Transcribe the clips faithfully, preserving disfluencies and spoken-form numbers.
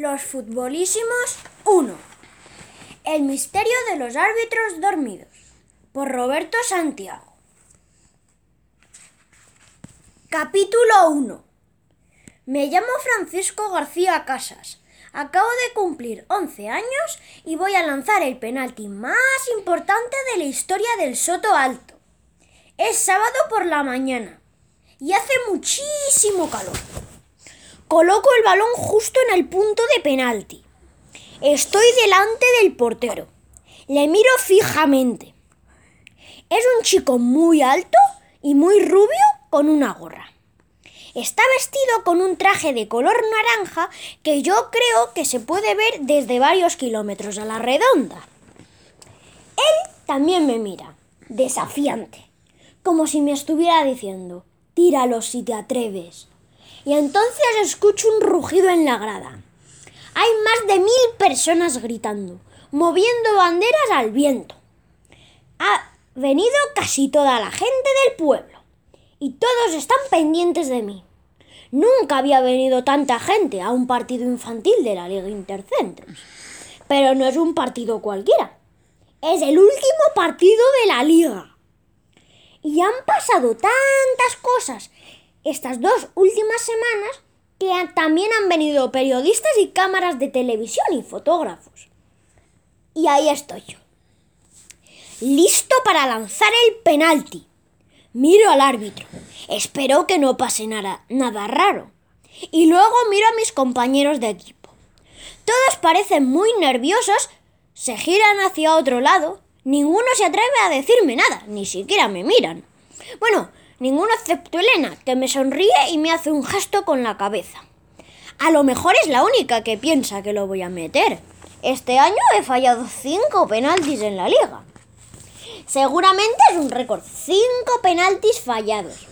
Los futbolísimos uno. El misterio de los árbitros dormidos, por Roberto Santiago. Capítulo uno. Me llamo Francisco García Casas. Acabo de cumplir once años y voy a lanzar el penalti más importante de la historia del Soto Alto. Es sábado por la mañana y hace muchísimo calor. Coloco el balón justo en el punto de penalti. Estoy delante del portero. Le miro fijamente. Es un chico muy alto y muy rubio con una gorra. Está vestido con un traje de color naranja que yo creo que se puede ver desde varios kilómetros a la redonda. Él también me mira, desafiante, como si me estuviera diciendo: tíralo si te atreves. Y entonces escucho un rugido en la grada. Hay más de mil personas gritando, moviendo banderas al viento. Ha venido casi toda la gente del pueblo y todos están pendientes de mí. Nunca había venido tanta gente a un partido infantil de la Liga Intercentros. Pero no es un partido cualquiera. Es el último partido de la Liga. Y han pasado tantas cosas estas dos últimas semanas que han, también han venido periodistas y cámaras de televisión y fotógrafos. Y ahí estoy yo, listo para lanzar el penalti. Miro al árbitro, espero que no pase nada, nada raro. Y luego miro a mis compañeros de equipo. Todos parecen muy nerviosos, se giran hacia otro lado. Ninguno se atreve a decirme nada, ni siquiera me miran. Bueno, ninguno excepto Elena, que me sonríe y me hace un gesto con la cabeza. A lo mejor es la única que piensa que lo voy a meter. Este año he fallado cinco penaltis en la liga. Seguramente es un récord, cinco penaltis fallados.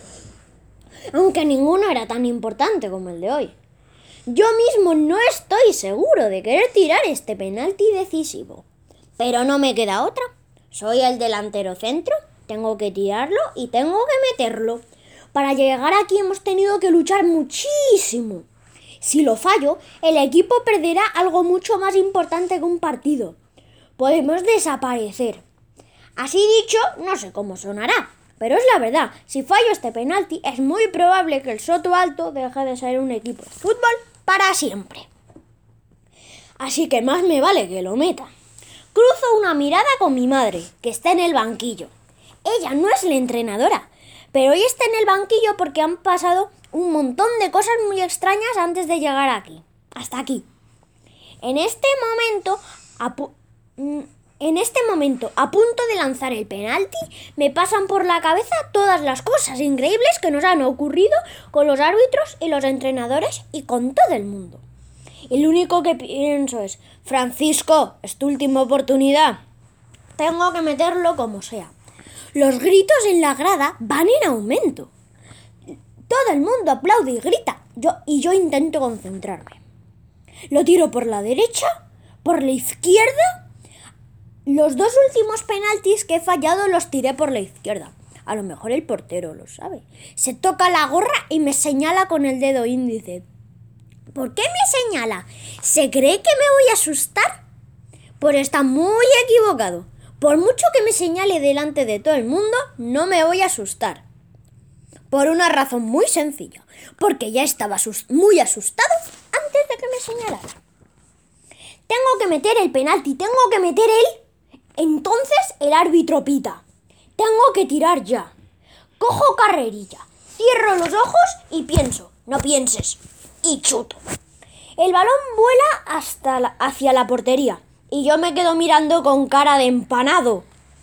Aunque ninguno era tan importante como el de hoy. Yo mismo no estoy seguro de querer tirar este penalti decisivo. Pero no me queda otra. Soy el delantero centro. Tengo que tirarlo y tengo que meterlo. Para llegar aquí hemos tenido que luchar muchísimo. Si lo fallo, el equipo perderá algo mucho más importante que un partido. Podemos desaparecer. Así dicho, no sé cómo sonará, pero es la verdad. Si fallo este penalti, es muy probable que el Soto Alto deje de ser un equipo de fútbol para siempre. Así que más me vale que lo meta. Cruzo una mirada con mi madre, que está en el banquillo. Ella no es la entrenadora, pero hoy está en el banquillo porque han pasado un montón de cosas muy extrañas antes de llegar aquí, hasta aquí. En este momento, a, pu- en este momento, a punto de lanzar el penalti, me pasan por la cabeza todas las cosas increíbles que nos han ocurrido con los árbitros y los entrenadores y con todo el mundo. Y lo único que pienso es: Francisco, es tu última oportunidad. Tengo que meterlo como sea. Los gritos en la grada van en aumento. Todo el mundo aplaude y grita. Yo, y yo intento concentrarme. Lo tiro por la derecha, por la izquierda. Los dos últimos penaltis que he fallado los tiré por la izquierda. A lo mejor el portero lo sabe. Se toca la gorra y me señala con el dedo índice. ¿Por qué me señala? ¿Se cree que me voy a asustar? Pues está muy equivocado. Por mucho que me señale delante de todo el mundo, no me voy a asustar. Por una razón muy sencilla. Porque ya estaba muy asustado antes de que me señalara. Tengo que meter el penalti, tengo que meter él. Entonces el árbitro pita. Tengo que tirar ya. Cojo carrerilla, cierro los ojos y pienso. No pienses. Y chuto. El balón vuela hasta la, hacia la portería y yo me quedo mirando con cara de empanado.